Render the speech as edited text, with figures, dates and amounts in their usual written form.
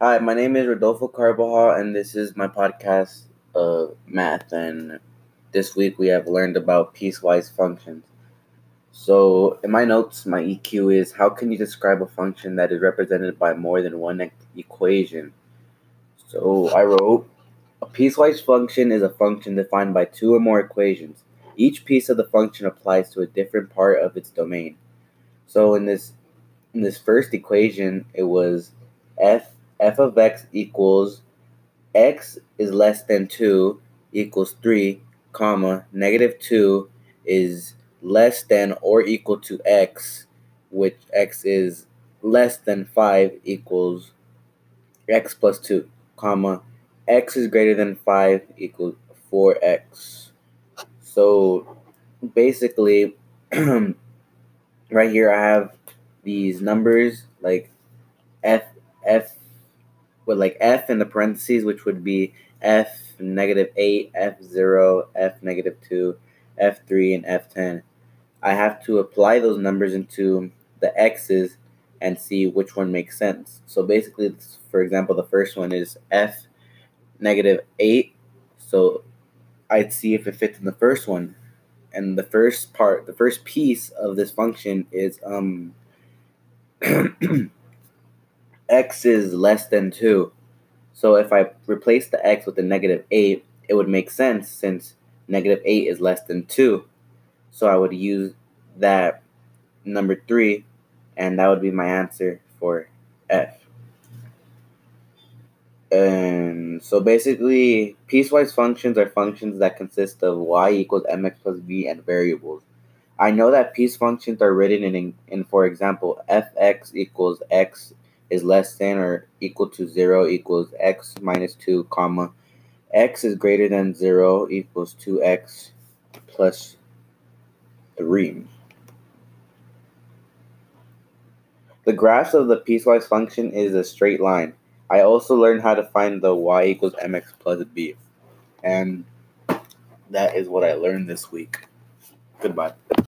Hi, my name is Rodolfo Carvajal, and this is my podcast of math. And this week we have learned about piecewise functions. So in my notes, my EQ is, how can you describe a function that is represented by more than one equation? So I wrote, a piecewise function is a function defined by two or more equations. Each piece of the function applies to a different part of its domain. So in this first equation, it was f of x equals x is less than 2 equals 3, comma, negative 2 is less than or equal to x, which x is less than 5 equals x plus 2, comma, x is greater than 5 equals 4x. So basically, right here I have these numbers like f in the parentheses, which would be f -8, f0, f -2, f3, and f10. I have to apply those numbers into the x's and see which one makes sense. So basically, for example, the first one is f -8. So I'd see if it fits in the first one, and the first piece of this function is x is less than 2. So if I replace the x with the -8, it would make sense since -8 is less than 2. So I would use that number 3, and that would be my answer for f. And so basically, piecewise functions are functions that consist of y equals mx plus b and variables. I know that piece functions are written in, for example, fx equals x is less than or equal to 0 equals x minus 2, comma, x is greater than 0 equals 2x plus 3. The graph of the piecewise function is a straight line. I also learned how to find the y equals mx plus b. And that is what I learned this week. Goodbye.